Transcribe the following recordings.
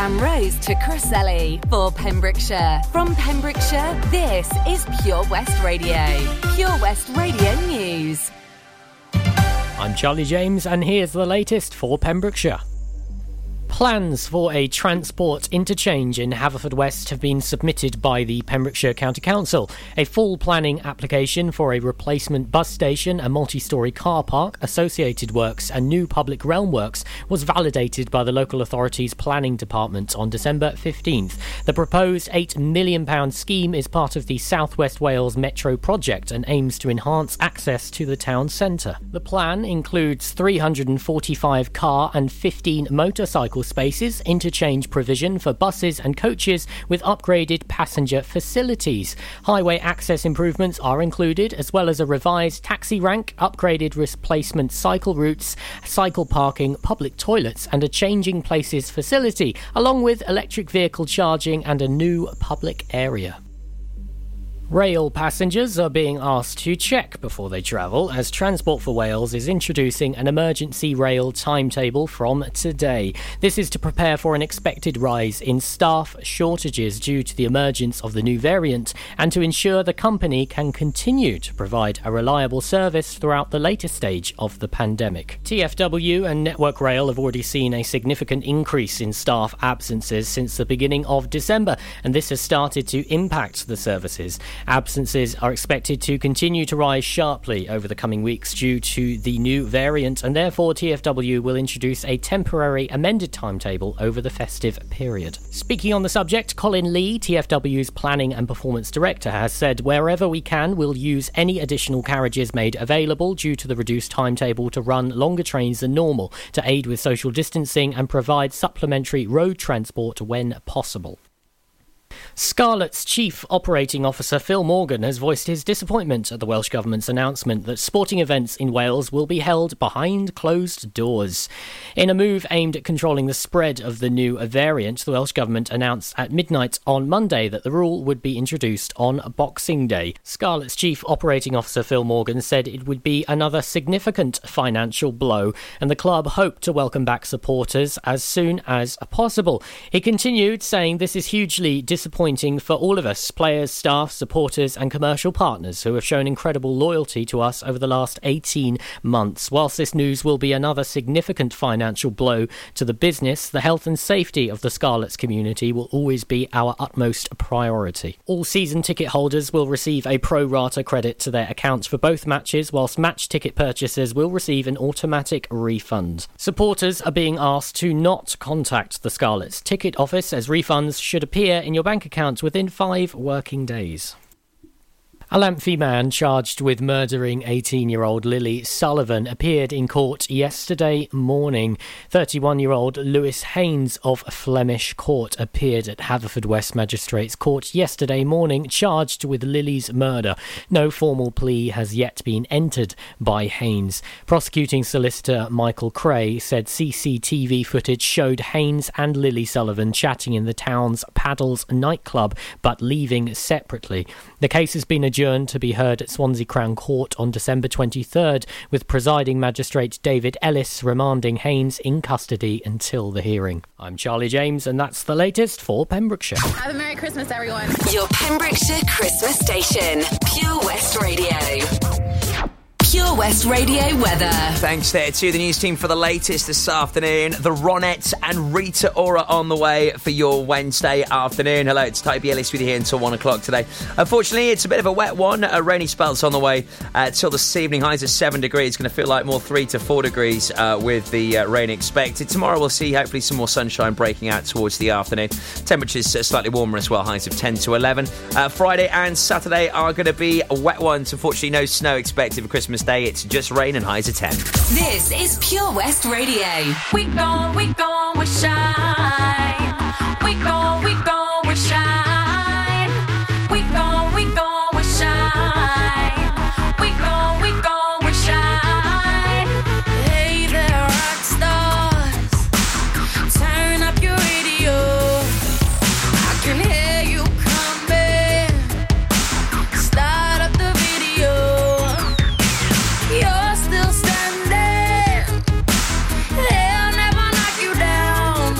Camrose to Crosselli for Pembrokeshire. From Pembrokeshire, this is Pure West Radio. Pure West Radio News. I'm Charlie James and here's the latest for Pembrokeshire. Plans for a transport interchange in Haverfordwest have been submitted by the Pembrokeshire County Council. A full planning application for a replacement bus station, a multi-storey car park, associated works and new public realm works was validated by the local authority's planning department on December 15th. The proposed £8 million scheme is part of the South West Wales Metro project and aims to enhance access to the town centre. The plan includes 345 car and 15 motorcycle spaces, interchange provision for buses and coaches with upgraded passenger facilities. Highway access improvements are included, as well as a revised taxi rank, upgraded replacement cycle routes, cycle parking, public toilets and a changing places facility, along with electric vehicle charging and a new public area. Rail passengers are being asked to check before they travel as Transport for Wales is introducing an emergency rail timetable from today. This is to prepare for an expected rise in staff shortages due to the emergence of the new variant and to ensure the company can continue to provide a reliable service throughout the later stage of the pandemic. TfW and Network Rail have already seen a significant increase in staff absences since the beginning of December, and this has started to impact the services. Absences are expected to continue to rise sharply over the coming weeks due to the new variant, and therefore TfW will introduce a temporary amended timetable over the festive period. Speaking on the subject, Colin Lee, TfW's Planning and Performance Director, has said, "Wherever we can, we'll use any additional carriages made available due to the reduced timetable to run longer trains than normal, to aid with social distancing and provide supplementary road transport when possible." Scarlets Chief Operating Officer Phil Morgan has voiced his disappointment at the Welsh Government's announcement that sporting events in Wales will be held behind closed doors. In a move aimed at controlling the spread of the new variant, the Welsh Government announced at midnight on Monday that the rule would be introduced on Boxing Day. Scarlets Chief Operating Officer Phil Morgan said it would be another significant financial blow and the club hoped to welcome back supporters as soon as possible. He continued saying this is hugely disappointing for all of us, players, staff, supporters and commercial partners who have shown incredible loyalty to us over the last 18 months. Whilst this news will be another significant financial blow to the business, the health and safety of the Scarlets community will always be our utmost priority. All season ticket holders will receive a pro rata credit to their accounts for both matches, whilst match ticket purchasers will receive an automatic refund. Supporters are being asked to not contact the Scarlets ticket office as refunds should appear in your bank accounts within 5 working days. A Llanfair man charged with murdering 18-year-old Lily Sullivan appeared in court yesterday morning. 31-year-old Lewis Haines of Flemish Court appeared at Haverfordwest Magistrates Court yesterday morning, charged with Lily's murder. No formal plea has yet been entered by Haines. Prosecuting solicitor Michael Cray said CCTV footage showed Haines and Lily Sullivan chatting in the town's Paddles nightclub, but leaving separately. The case has been adjourned to be heard at Swansea Crown Court on December 23rd, with presiding magistrate David Ellis remanding Haines in custody until the hearing. I'm Charlie James and that's the latest for Pembrokeshire. Have a Merry Christmas, everyone. Your Pembrokeshire Christmas station, Pure West Radio. Pure West Radio weather. Thanks there to the news team for the latest this afternoon. The Ronettes and Rita Ora on the way for your Wednesday afternoon. Hello, it's Toby Ellis with you here until 1 o'clock today. Unfortunately, it's a bit of a wet one. A rainy spell's on the way till this evening. Highs of 7 degrees. It's going to feel like more 3 to 4 degrees with the rain expected. Tomorrow we'll see hopefully some more sunshine breaking out towards the afternoon. Temperatures slightly warmer as well. Highs of 10 to 11. Friday and Saturday are going to be wet ones. Unfortunately, no snow expected for Christmas Day. It's just rain and highs of 10. This is Pure West Radio. We gone, we shine. We gone, we shine. We gone, we shine. We gone, we shine. Hey there, rock stars. Turn up your radio. I can hear you coming. Start up the video. You're still standing. They'll never knock you down.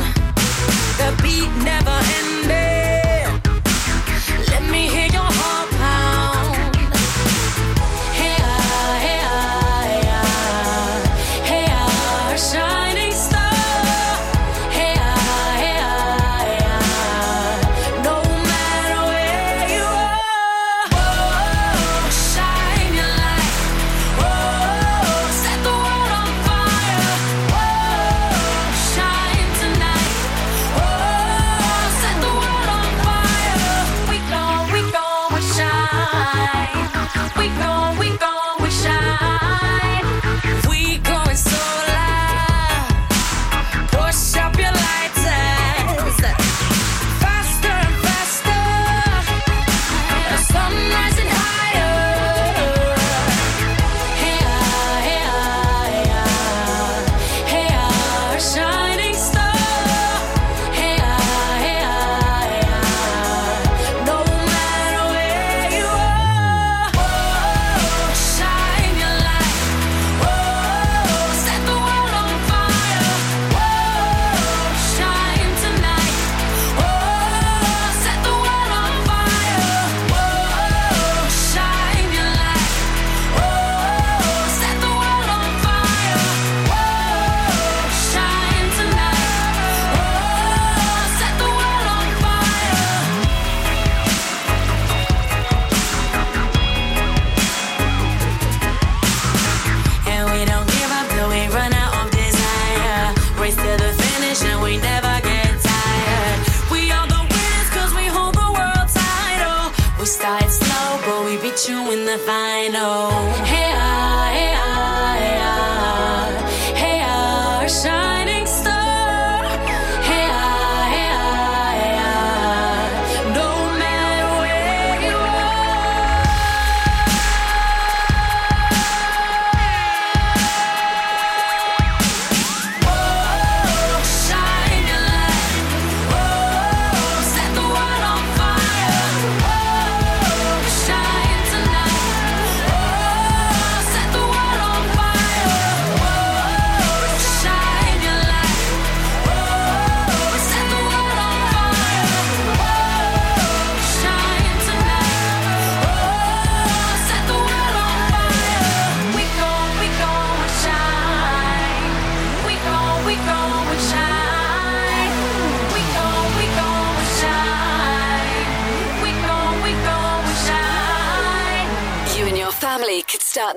family could start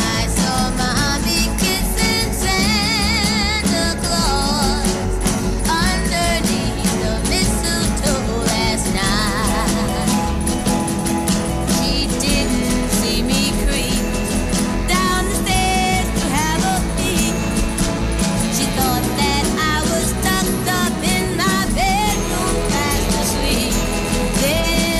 I saw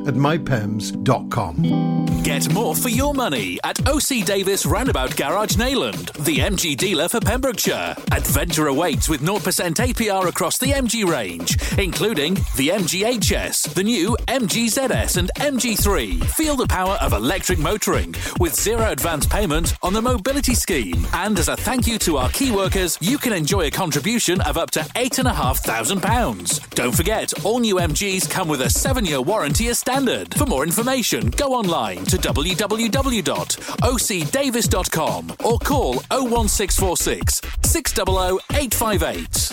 at mypems.com. Get more for your money at OC Davis Roundabout Garage Nayland, the MG dealer for Pembrokeshire. Adventure awaits with 0% APR across the MG range, including the MG HS, the new MG ZS and MG3. Feel the power of electric motoring with zero advance payment on the mobility scheme. And as a thank you to our key workers, you can enjoy a contribution of up to £8,500. Don't forget, all new MGs come with a 7-year warranty as standard. For more information, go online to www.ocdavis.com or call 01646 600 858.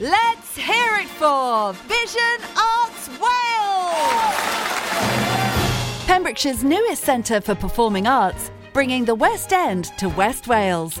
Let's hear it for Vision Arts Wales! Pembrokeshire's newest centre for performing arts, bringing the West End to West Wales,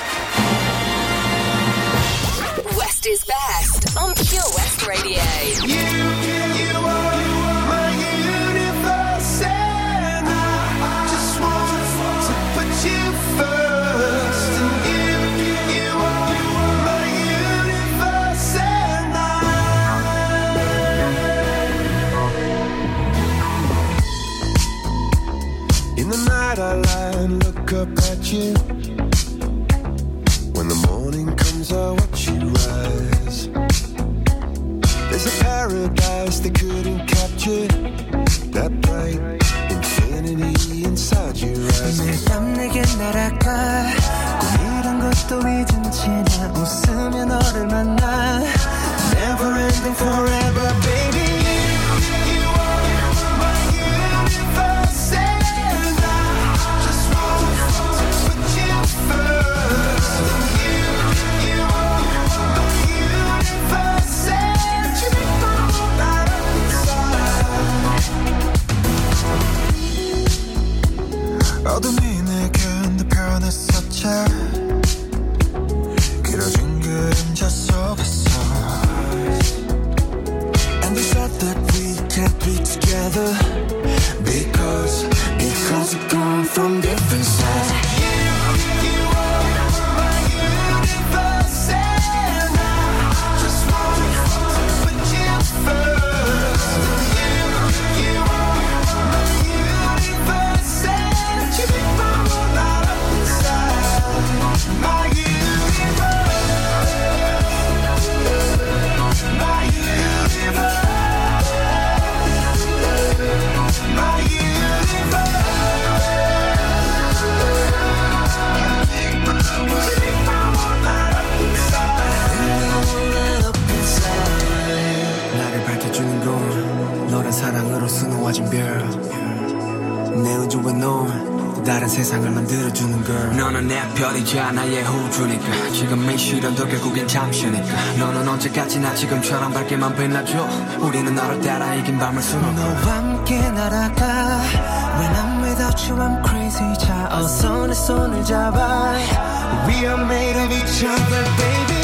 West is best on Pure West Radio. You are my universe, and I just want to put you first. And you are my universe, and I. In the night I lie and look up at you. When the morning comes, I watch you rise. There's a paradise they couldn't capture, that bright infinity inside your eyes. 매일 밤 내겐 날아가 꿈이란 것도 잊은지 나 웃으며 너를 만나. Never ending forever, baby. You are my universe, and I just want to put you first. 어둠이 내게 흔들변했었지. 길어진 그림자 속에서. And they said that we can't be together because we've come from different sides. You are my universe, and I just want to put you first. 사랑으로 수놓아진 별 내 우주와 넌 다른 세상을 만들어주는 girl. 너는 내 별이자 나의 호주니까 지금 이 시련도 결국엔 잠시니까. 너는 언제까지나 지금처럼 밝게만 빛나줘. 우리는 너를 따라 이긴 밤을 수놓아. 너와 함께 날아가. When I'm without you I'm crazy. 자 어서 내 손을 잡아. We are made of each other, baby.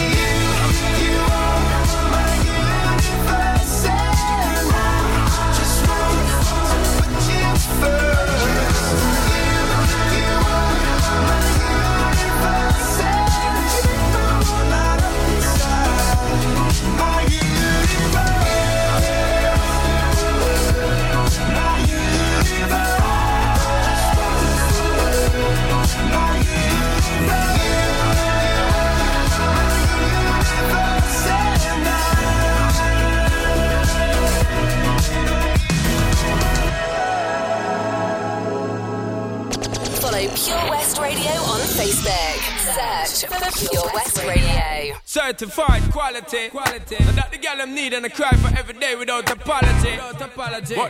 Certified quality, and that the girl them need and I cry for every day without apology. But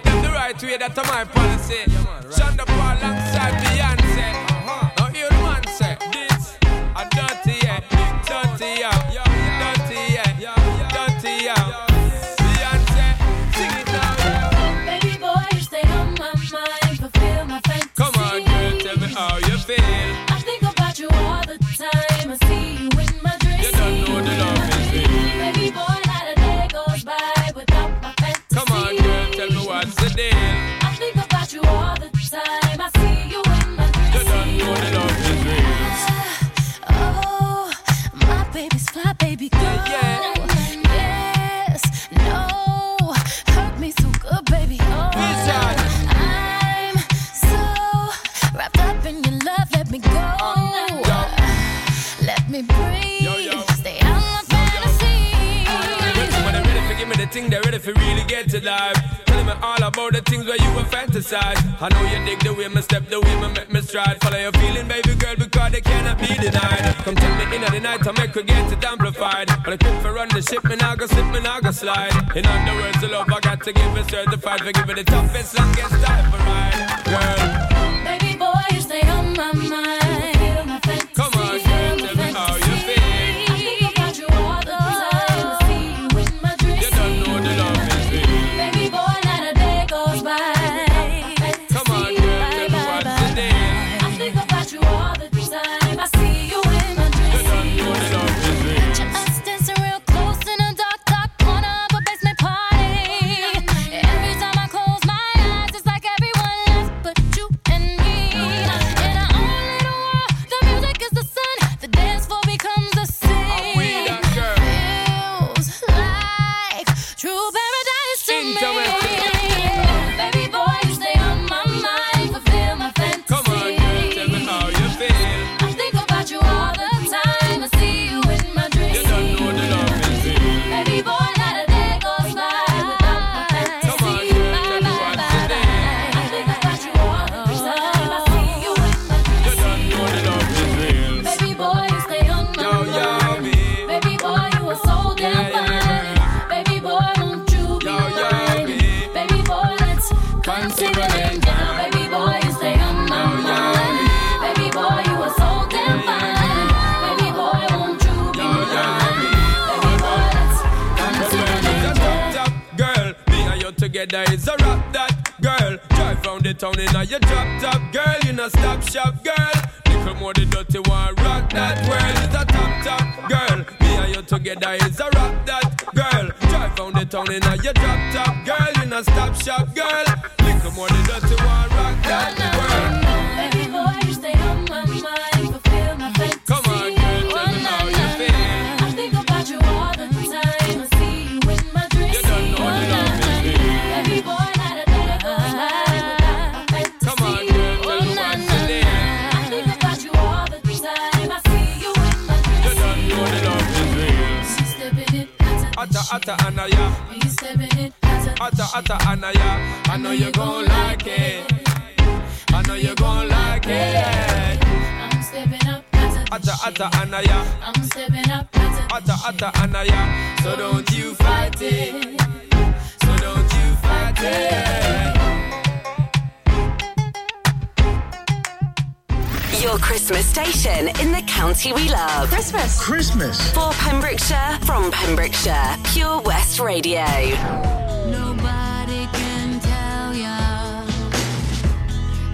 them the right way, that's my policy. Shonda Paul alongside Beyonce. Now you don't want to say this, I'm dirty, yeah, big dirty, yeah. day. I think about you all the time. I see you in my dreams. You don't know the love is real. Oh, my baby's fly, baby girl. Yeah. Yes, no, hurt me so good, baby. Oh, Vision. I'm so wrapped up in your love. Let me go. Yo. Let me breathe. Yo. Stay out my fantasy. When I'm ready for, give me the thing, they're ready for really get to life. Me all about the things where you were fantasize. I know you dig the way my step, the way my make me stride. Follow your feeling, baby girl, because they cannot be denied. Come take me in at the night, I make her get it amplified. But I quit for run the ship, and I go slip, and I go slide. In other words, the love I got to give is certified. For giving the toughest, longest time for mine, girl. Baby boy, you stay on my mind. It's a rap that girl. Drive round the town in a your drop top girl. You know stop shop girl. Little more the dirty one. Rock that world. It's a top top girl. Me and you together is a rap that girl. Drive round the town in a your drop top girl. You know stop shop girl. Little more the dirty one. Rock that world. Baby boy, you stay on my mind. Fulfill my fantasy. Come on, girl, tell me how you feel. I think about you all the time. I see you in my dreams. You don't know the love. I know you gon' like it. I know you gon' like it. I'm stepping up. I'm stepping up. So don't you fight it. So don't you fight it. Your Christmas station in the county we love. Christmas. For Pembrokeshire, from Pembrokeshire. Pure West Radio. Nobody can tell ya.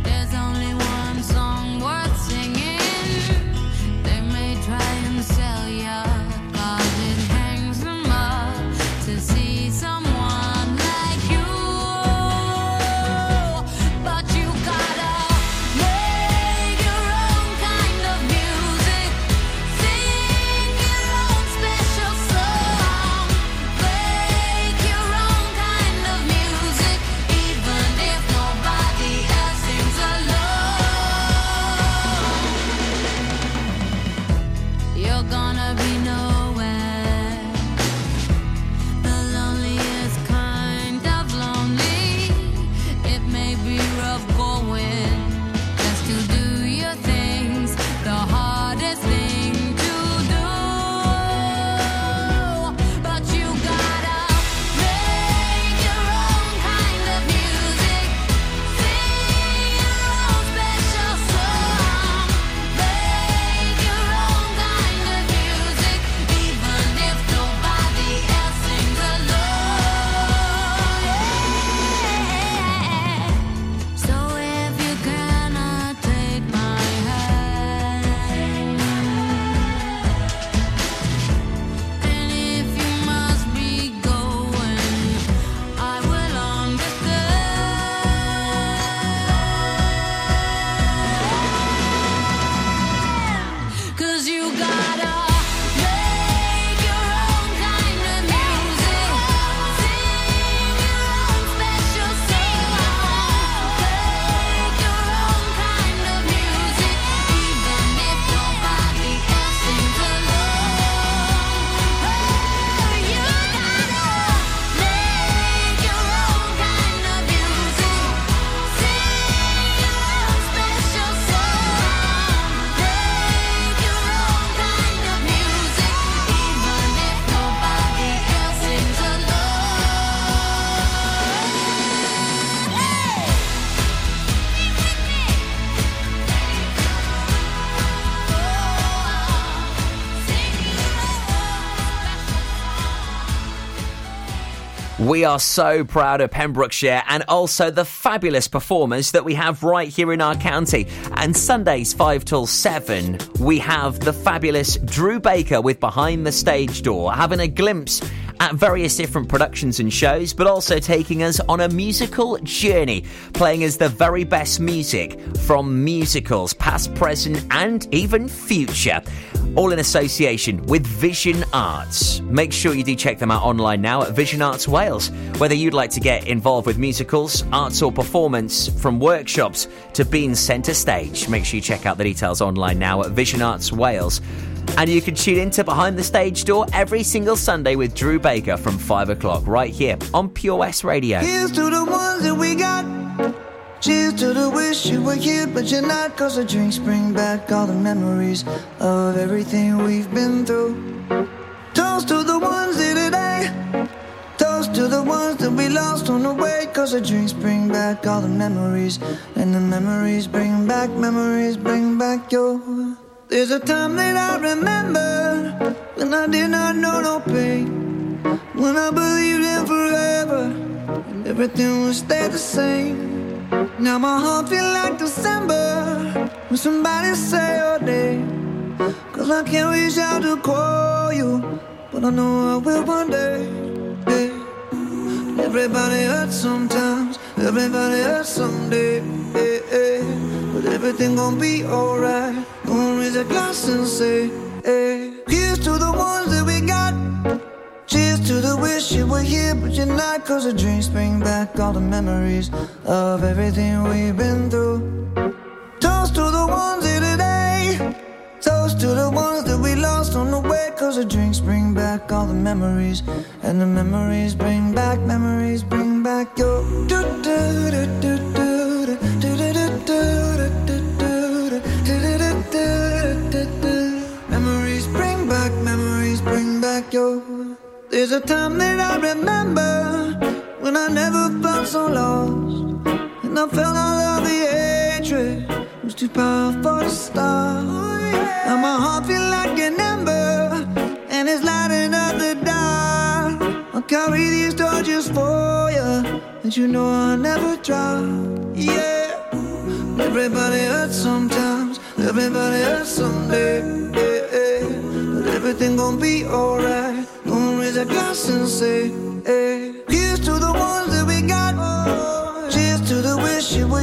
There's only one song worth singing. They may try and sell ya, cause it hangs them up to see someone like you. But you gotta make your own kind of music. Sing your own special song. Make your own. We are so proud of Pembrokeshire and also the fabulous performers that we have right here in our county. And Sundays 5 till 7, we have the fabulous Drew Baker with Behind the Stage Door, having a glimpse at various different productions and shows, but also taking us on a musical journey, playing us the very best music from musicals, past, present, and even future, all in association with Vision Arts. Make sure you do check them out online now at Vision Arts Wales. Whether you'd like to get involved with musicals, arts or performance, from workshops to being centre stage, make sure you check out the details online now at Vision Arts Wales. And you can tune in to Behind the Stage Door every single Sunday with Drew Baker from 5 o'clock right here on Pure West Radio. Here's to the ones that we got. Cheers to the wish you were here but you're not, 'cause the drinks bring back all the memories of everything we've been through. Toast to the ones here today. Toast to the ones that we lost on the way, 'cause the drinks bring back all the memories, and the memories bring back your... There's a time that I remember when I did not know no pain, when I believed in forever and everything would stay the same. Now my heart feels like December when somebody say your name, 'cause I can't reach out to call you, but I know I will one day. Hey. Everybody hurts sometimes, everybody hurts someday, hey, hey. But everything gon' be alright. Gonna raise a glass and say, hey. Here's to the ones that we got. Cheers to the wish you were here but you're not, 'cause the dreams bring back all the memories of everything we've been through. Toast to the ones here today. Toast to the ones that we lost on the way, 'cause the drinks bring back all the memories, and the memories bring back your... Memories bring back your... There's a time that I remember when I never felt so lost, and I felt all of the hatred, it was too powerful to stop. Now my heart feels like an ember, and it's lighting up the dark. I'll carry these torches for you, and you know I'll never drop. Yeah. Everybody hurts sometimes, everybody hurts someday, yeah, yeah. But everything gon' be alright. Gonna raise a glass and say, hey. Here's to the ones that we got. Oh, cheers to the wish you were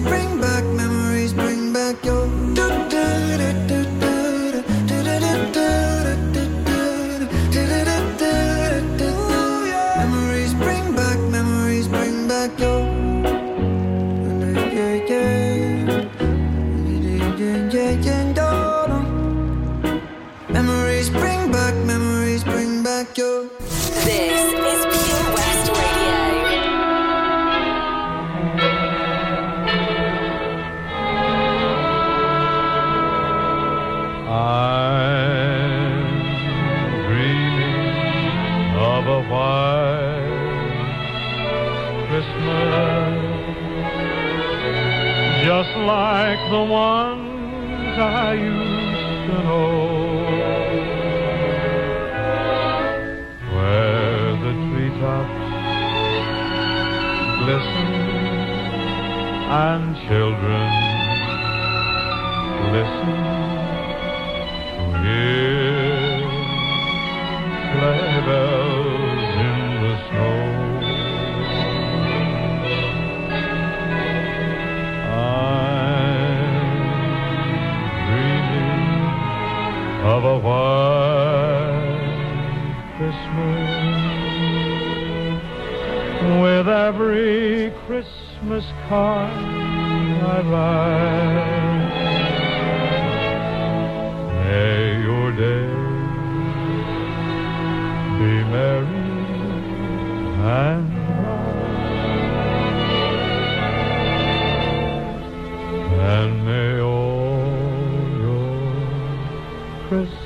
bring back your... Memories bring back your... This is Pure West Radio. I'm dreaming of a white Christmas, just like the ones I used to know, where the treetops glisten and children listen. Hear sleigh bells in the snow. I'm dreaming of a white Christmas, with every Christmas card I write. May your day be merry and bright. Christmases.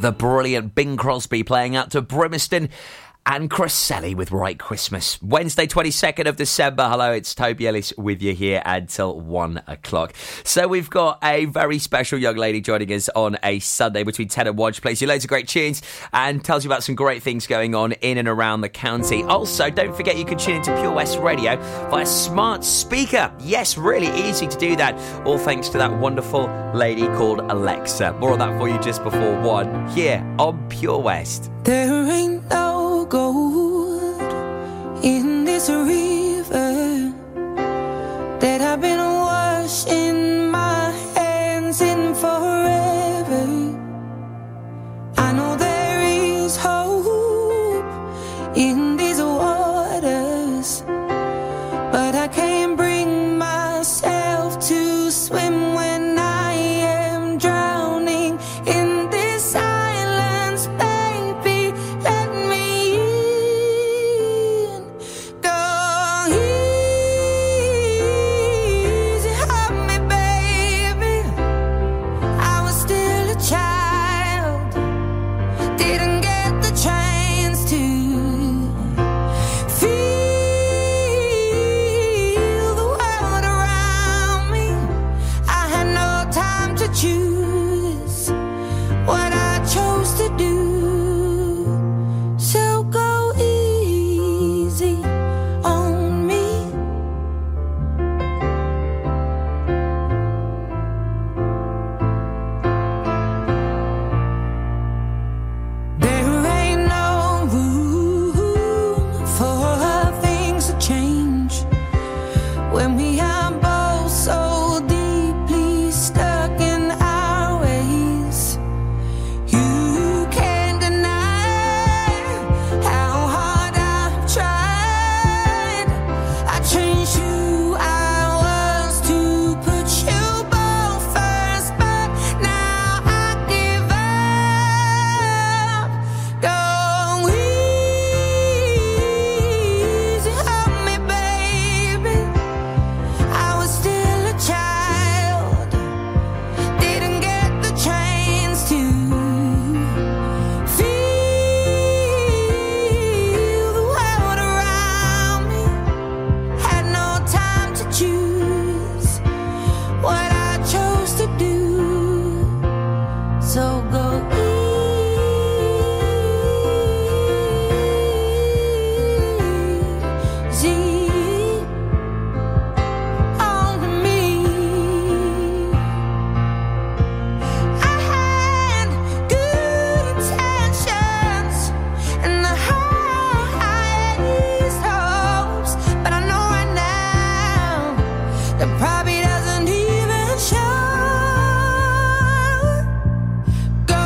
The brilliant Bing Crosby playing out to Brimston and Cresselli with Right Christmas. Wednesday 22nd of December. Hello, it's Toby Ellis with you here until 1 o'clock. So we've got a very special young lady joining us on a Sunday between 10 and 1. She plays you loads of great tunes and tells you about some great things going on in and around the county. Also, don't forget you can tune into Pure West Radio via smart speaker. Yes, really easy to do that. All thanks to that wonderful lady called Alexa. More on that for you just before 1 here on Pure West. There ain't no gold in this river that I've been washing my hands in forever. I know there is hope in these waters, but I can't bring myself to swim when I am drowning in this silence. Baby, let me in. Go easy, help me, baby. I was still a child, didn't get the chance to feel the world around me. I had no time to choose what I chose to do. So go easy on me. There ain't no room for things to change when we are both so deeply stuck in our ways. You can't deny how hard I've tried. I changed who I was to put you both first, but now I give up. Go easy, help me, baby. I was still a child, didn't get the chance to feel the world around me. Had no time to choose what I chose to do. So go easy on me. I had good intentions and the highest hopes, but I know right now that probably doesn't even show. Go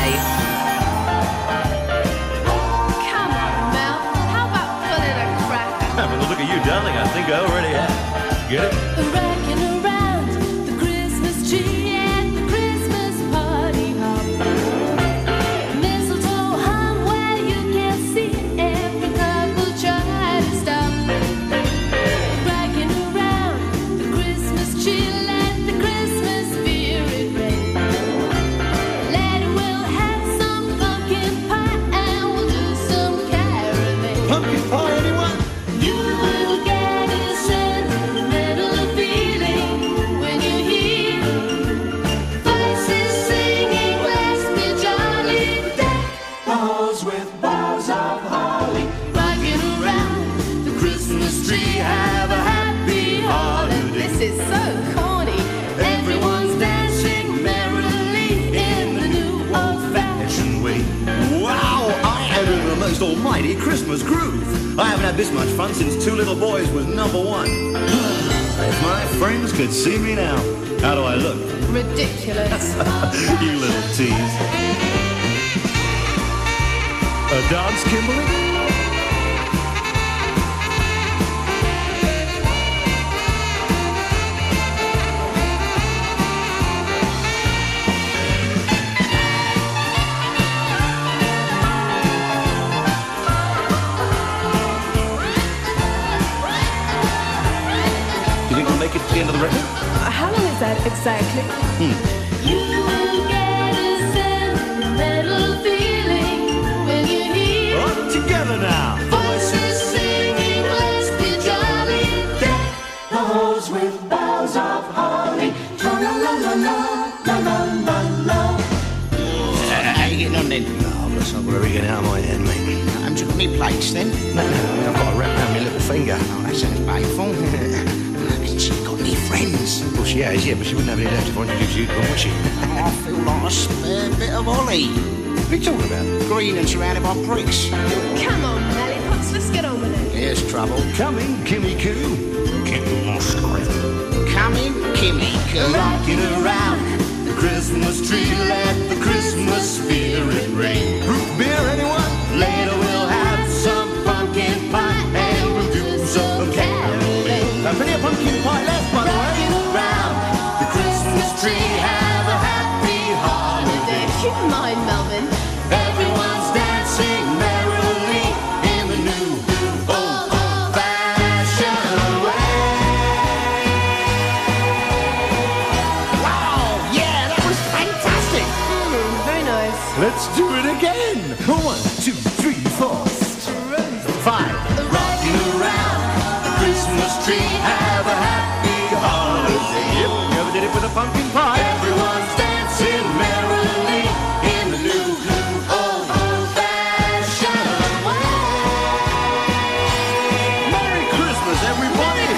Come on, Mel. How about pulling a crack? Having a look at you, darling. I think I already have. Get it? Almighty Christmas groove. I haven't had this much fun since Two Little Boys was #1. If my friends could see me now, how do I look? Ridiculous. You little tease. A dance, Kimberly? End of the record? How long is that exactly? You will get a sentimental feeling when you hear. All together now. Voices singing, let's be jolly. Deck the halls with boughs of holly. La la la la la la la la. Getting on then. Marvellous. I've got a rig out of my hand, mate. Haven't you got any plates then? No. I've got a wrap around my little finger. Oh, that sounds painful. Friends. Well, she has, yeah, but she wouldn't have any left if I introduced you, would she? I feel like a spare bit of Ollie. What are you talking about? Green and surrounded by bricks. Come on, Lollipops, let's get on with it. Here's trouble. Coming, Kimmy Coo. Coming, Kimmy Coo. Rocking around the Christmas tree, let the Christmas spirit ring. Root beer, anyone? Later we'll have some pumpkin pie and we'll do some caroling. Now, plenty of pumpkin pie left. Tree, have a happy holiday. Keep in mind, Melvin. Everyone's dancing merrily in the new old-fashioned way. Wow, yeah, that was fantastic. Very nice. Let's do it again. 1, 2, 3, 4. Five. Rocking around the Christmas tree, have a happy holiday. Yep. Did it with a pumpkin pie. Everyone's dancing merrily in the new old-fashioned way. Merry Christmas, everybody! Merry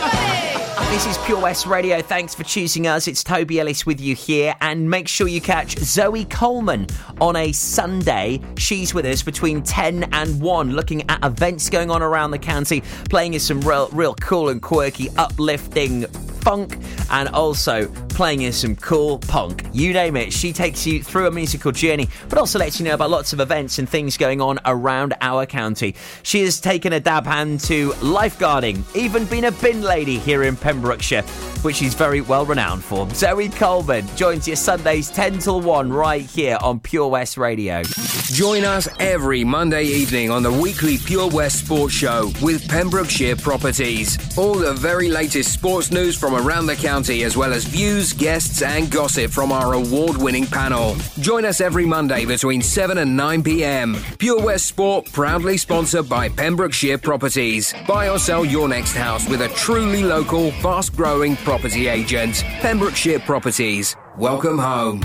Christmas, everybody! This is Pure West Radio. Thanks for choosing us. It's Toby Ellis with you here. And make sure you catch Zoe Coleman on a Sunday. She's with us between 10 and 1, looking at events going on around the county, playing us some real cool and quirky, uplifting funk, and also playing in some cool punk. You name it, she takes you through a musical journey, but also lets you know about lots of events and things going on around our county. She has taken a dab hand to lifeguarding, even been a bin lady here in Pembrokeshire, which she's very well renowned for. Zoe Coleman joins you Sundays 10 till 1 right here on Pure West Radio. Join us every Monday evening on the weekly Pure West Sports Show with Pembrokeshire Properties. All the very latest sports news from around the county, as well as views, guests and gossip from our award-winning panel. Join us every Monday between 7 and 9pm. Pure West Sport, proudly sponsored by Pembrokeshire Properties. Buy or sell your next house with a truly local, fast-growing property agent. Pembrokeshire Properties. Welcome home.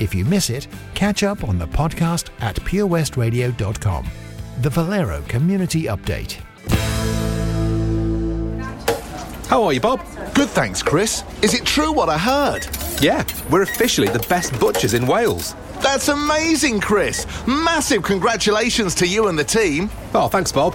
If you miss it, catch up on the podcast at purewestradio.com. The Valero Community Update. How are you, Bob? Good, thanks, Chris. Is it true what I heard? Yeah, we're officially the best butchers in Wales. That's amazing, Chris. Massive congratulations to you and the team. Oh, thanks, Bob.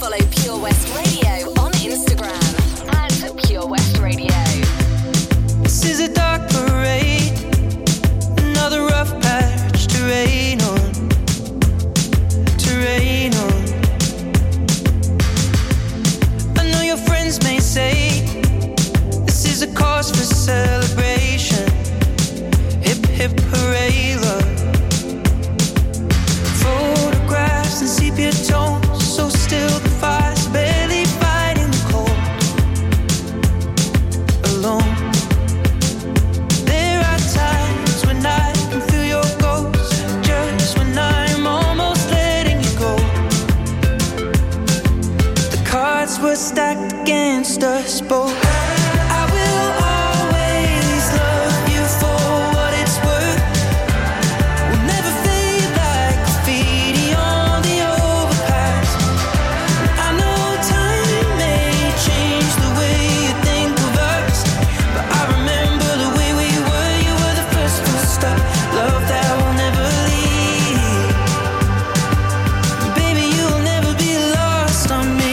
Follow Pure West Radio on Instagram at Pure West Radio. This is a dark parade, another rough patch to rain on, I know your friends may say, this is a cause for celebration, hip hip hooray love. Photographs and sepia tones, so still the fire's barely fighting the cold, alone. Were stacked against us both. I will always love you for what it's worth. We'll never fade like graffiti on the overpass. I know time may change the way you think of us, but I remember the way we were. You were the first to stop love that will never leave. Baby, you will never be lost on me.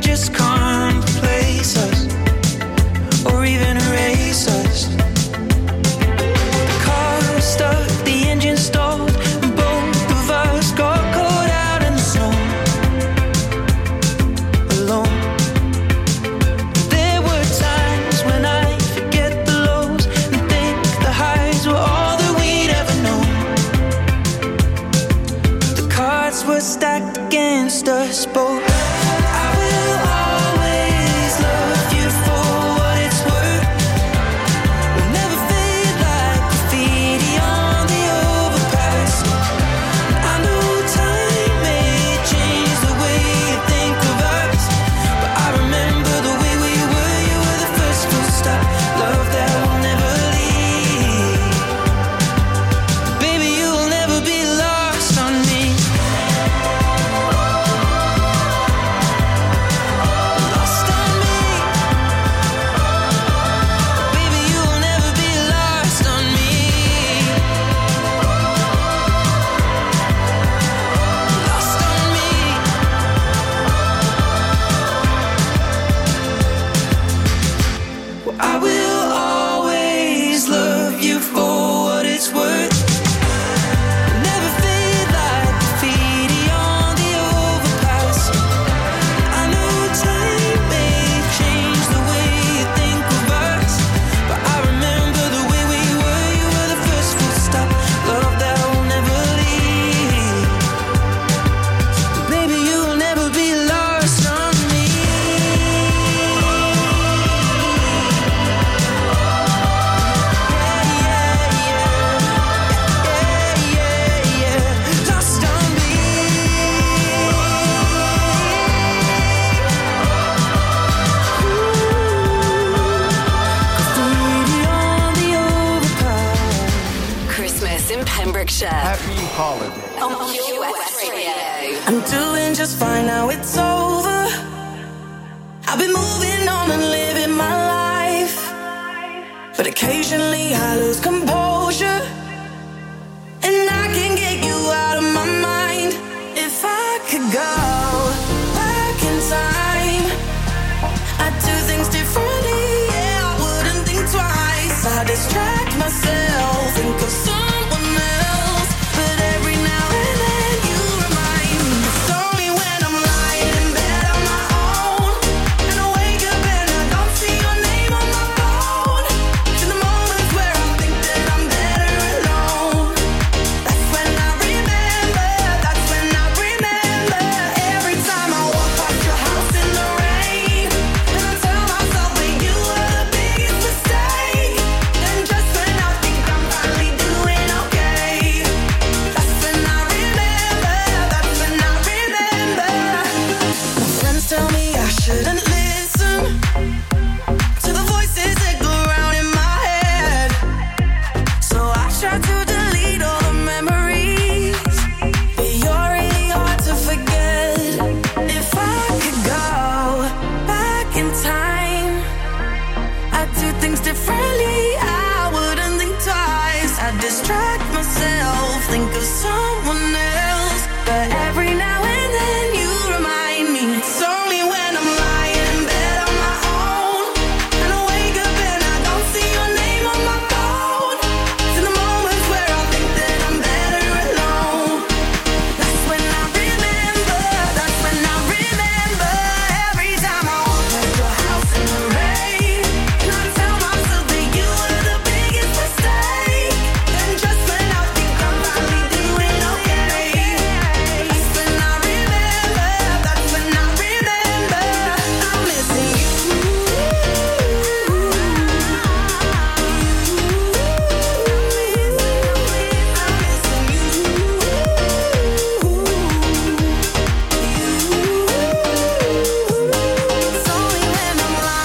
Just can't replace us or even erase us. The car was stuck, the engine stalled, and both of us got caught out in the snow, alone. There were times when I forget the lows and think the highs were all that we'd ever known. The cards were stacked against us both. Oh, Pembrokeshire. Happy holidays on Pure West Radio. I'm doing just fine now, it's over. I've been moving on and living my life, but occasionally I lose composure, and I can get you out of my mind. If I could go back in time, I'd do things differently, yeah, I wouldn't think twice. I distract myself, think of someone else, but every now and then you remind me. It's only when I'm lying in bed on my own, and I wake up and I don't see your name on my phone. In the moments where I think that I'm better alone, that's when I remember, that's when I remember. Every time I walk past your house in the rain, and I tell myself that you were the biggest mistake. And just when I think I'm finally doing okay, that's when I remember, that's when I remember. My friends tell me I shouldn't listen to the voices that go round in my head, so I try to delete all the memories, but you're really hard to forget. If I could go back in time, I'd do things differently, I wouldn't think twice. I'd distract myself, think of someone else, but every now and then you remind me. It's only when I'm lying in bed on my own, and I wake up and I don't see your name on my phone. It's in the moments where I think that I'm better alone, that's when I remember, that's when I remember. Every time I walk past your house in the rain, and I tell myself that you were the biggest mistake. And just when I think I'm finally doing okay, that's when I remember, that's when I remember. I'm missing you.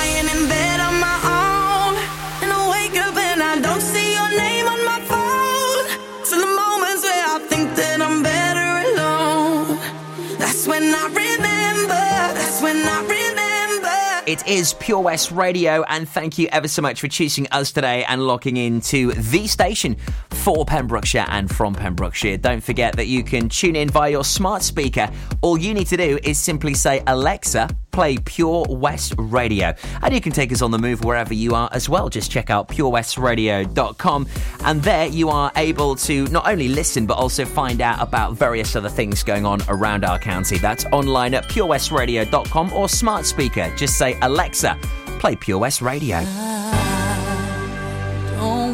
It's only when I'm lying in bed on my own, and I wake up and I don't see your name on my phone. It's in the moments where I think that I'm better alone, that's when I remember, that's when I remember. It is Pure West Radio, and thank you ever so much for choosing us today and locking into the station for Pembrokeshire and from Pembrokeshire. Don't forget that you can tune in via your smart speaker. All you need to do is simply say, Alexa, play Pure West Radio. And you can take us on the move wherever you are as well. Just check out purewestradio.com, and there you are able to not only listen but also find out about various other things going on around our county. That's online at purewestradio.com or smart speaker. Just say, Alexa, play Pure West Radio. I don't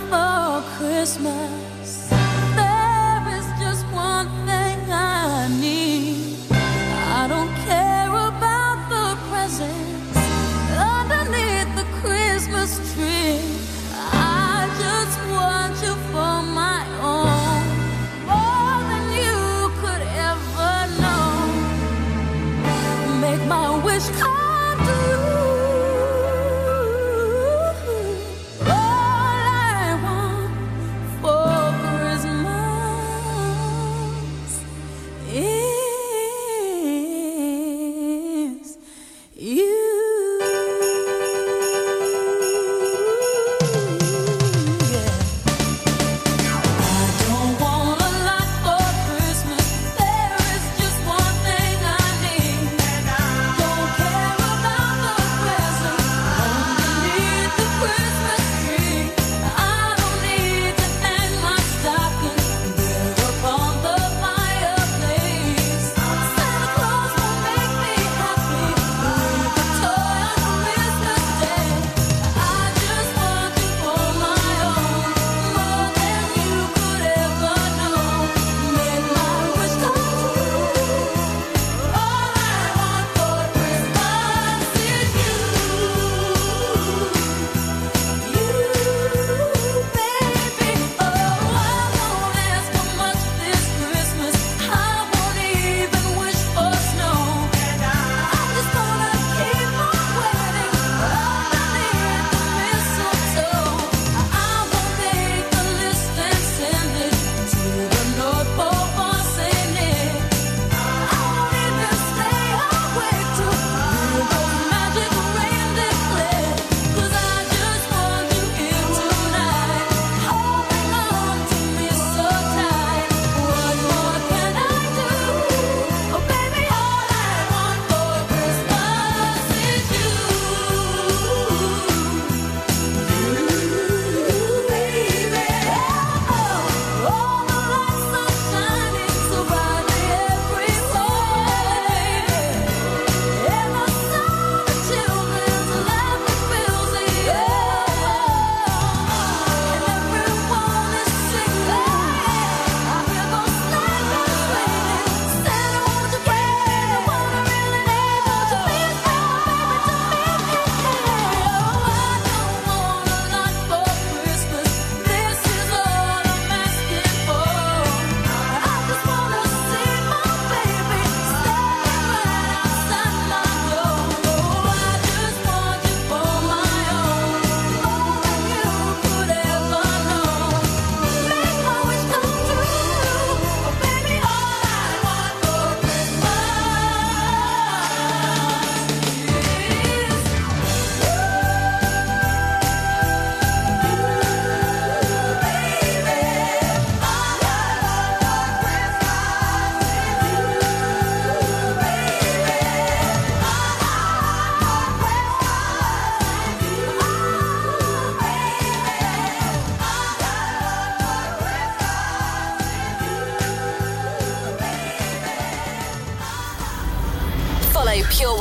want a lot for Christmas. There is just one thing I need. I don't care about the presents underneath the Christmas tree. I just want you for my own, more than you could ever know. Make my wish come true. All I want for Christmas is you.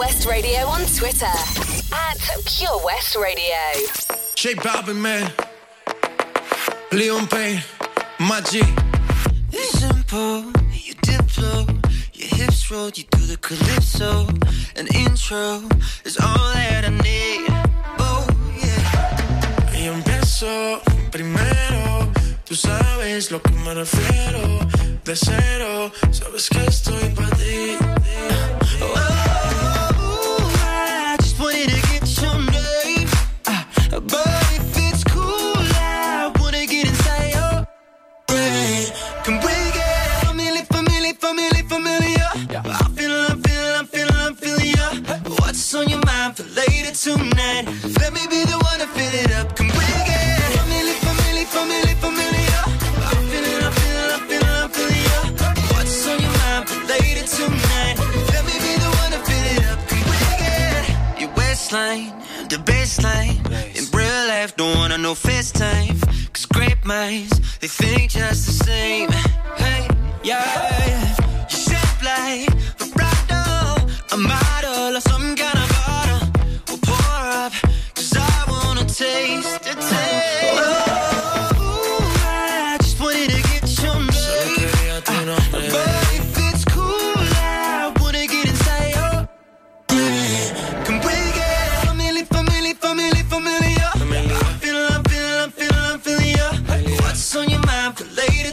West Radio on Twitter @PureWestRadio. J Balvin, man, Leon Payne, Maggi. You're simple, you diplo, your hips roll, you do the calypso. An intro is all that I need. Oh yeah. Y empiezo primero. Tú sabes lo que me refiero. De cero, sabes que estoy para ti. Oh, I just wanted to get your name, but if it's cool, I wanna get inside your brain. Can we get familiar? Yeah. I'm feeling ya. What's on your mind for later tonight? Let me be the one to fill it up. Can we get familiar? Tonight, let me be the one to fill it up. Can we get your waistline, the baseline? In real life, don't wanna know FaceTime. 'Cause great minds, they think just the same. Hey, yeah, you're shaped like a Prado, a model of some kind of bottle. We'll pour up, 'cause I wanna taste the taste. Oh, I just wanted to get your name, but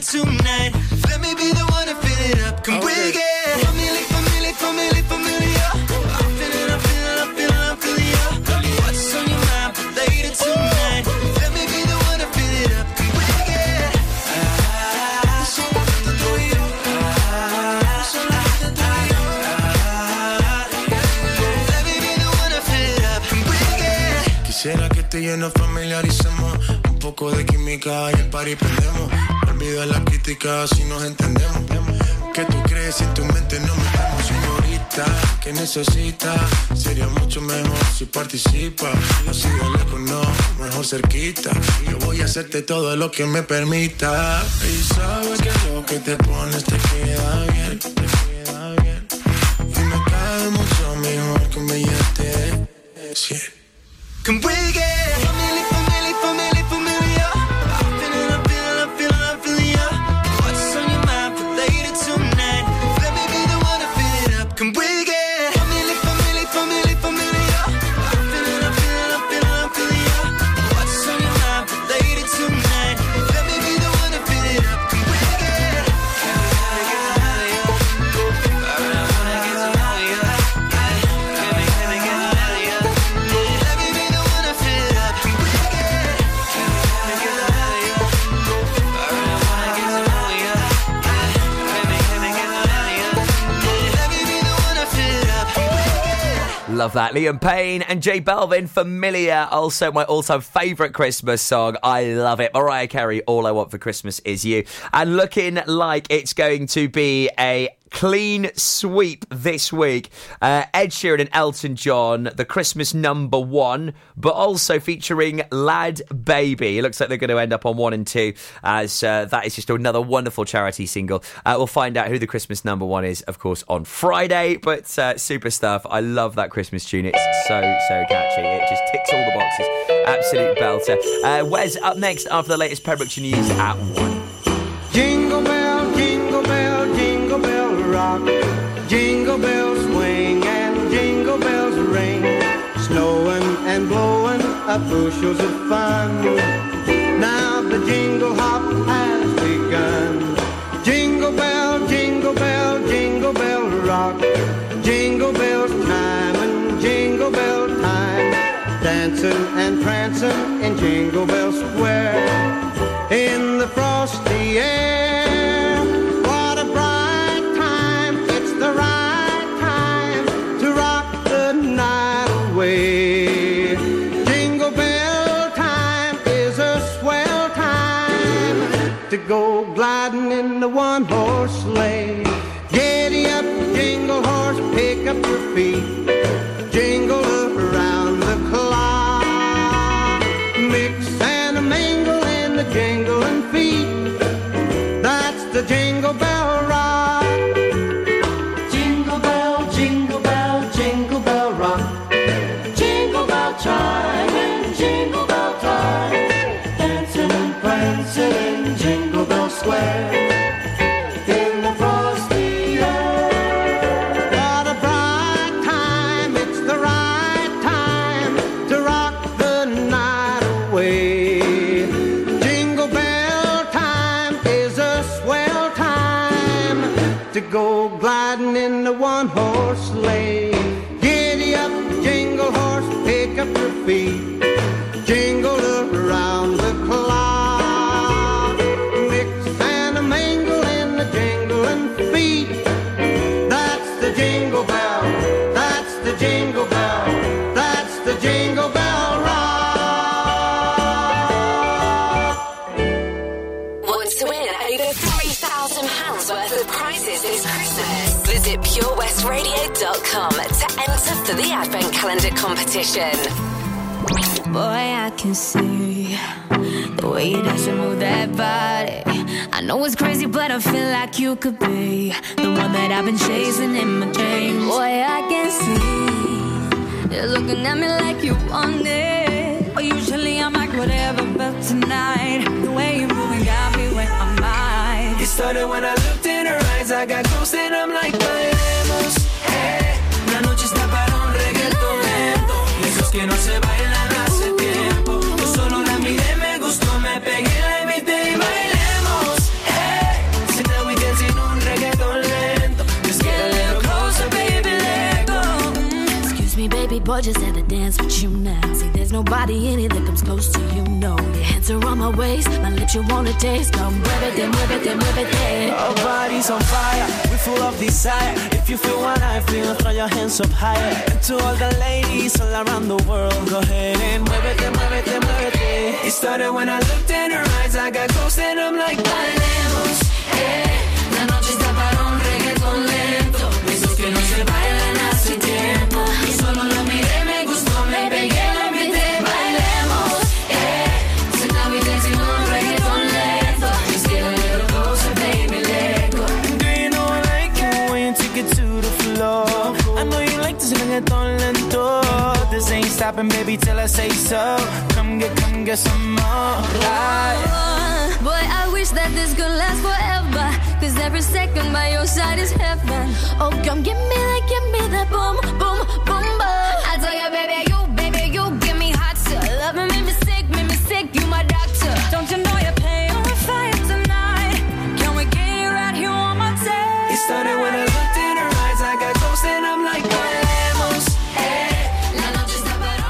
tonight, let me be the one to fill it up. Can we get familiar? I'm feeling. What's on your mind for later tonight? Let me be the one to fill it up. Can we get let me be the one to fill it up. Can we get? Quisiera que te lleno familiarizamos, un poco de química y el party prendemos. Olvida las críticas si nos entendemos. Que tú crees en tu mente no me damos. Señorita, ¿qué necesitas? Sería mucho mejor si participas. Así de lejos no, mejor cerquita. Yo voy a hacerte todo lo que me permita. Y sabes que lo que te pones te queda bien. Y me cae mucho mejor que un billete. Sí. Can we get Love that. Liam Payne and J Balvin, Familiar, also my all-time favourite Christmas song. I love it. Mariah Carey, All I Want for Christmas Is You. And looking like it's going to be a clean sweep this week. Ed Sheeran and Elton John, the Christmas number one, but also featuring Lad Baby. It looks like they're going to end up on 1 and 2, as that is just another wonderful charity single. We'll find out who the Christmas number one is, of course, on Friday, but super stuff. I love that Christmas tune. It's so catchy. It just ticks all the boxes. Absolute belter. Wes up next after the latest Pembrokeshire news at 1. Jingle bell, jingle bell, jingle bell rock. Jingle bells swing and jingle bells ring. Snowing and blowing up bushels of fun. Now the jingle hop has begun. Jingle bell, jingle bell, jingle bell rock. Jingle bells time and jingle bell time. Dancing and prancing in Jingle Bell Square. In the frosty air, what a bright time, it's the right time to rock the night away. Jingle bell time is a swell time to go gliding in the one-horse sleigh. Giddy up, jingle horse, pick up your feet, jingle around the clock, mix and a mingle. The jingling feet, that's the Jingle Bell Rock. Jingle bell, jingle bell, jingle bell PureWestRadio.com to enter for the Advent Calendar competition. Boy, I can see the way you dance and move that body. I know it's crazy, but I feel like you could be the one that I've been chasing in my dreams. Boy, I can see you're looking at me like you want it. But usually I'm like whatever, but tonight the way you're moving got me with my mind. It started when I looked in her eyes. I got close and I'm like, que no se bailan hace tiempo. Yo solo la miré, me gustó, me pegué, la invité y bailemos. Hey, sit down, we dance in un reggaeton lento. Just get a little closer, baby, let go. Excuse me, baby boy, just had to dance with you now. See, there's nobody in it that comes close to you, no. Your hands are on my waist, my lips you wanna taste. Come with it, move it, move it. Our bodies on fire, we're full of desire. If you feel what I feel, throw your hands up higher. And to all the ladies all around the world, go ahead and muévete, muévete, muévete. It started when I looked in her eyes. I got close and I'm like, bailemos, eh. La noche está para un reggaeton lento. Esos que no se bailan hace tiempo. Y solo la miré, me gustó, me pegué, la invité, bailemos, eh. So now we dancing on reggaeton lento. Just get a little closer, baby, let go. Girl, you know I like it when you take it to the floor. I know you like this reggaeton lento. This ain't stopping, baby, till I say so. Come get some more. Right. Boy, I wish that this could last forever. Cause every second by your side is heaven. Oh, come give me that, boom, boom, boom, boom. I tell you, baby, you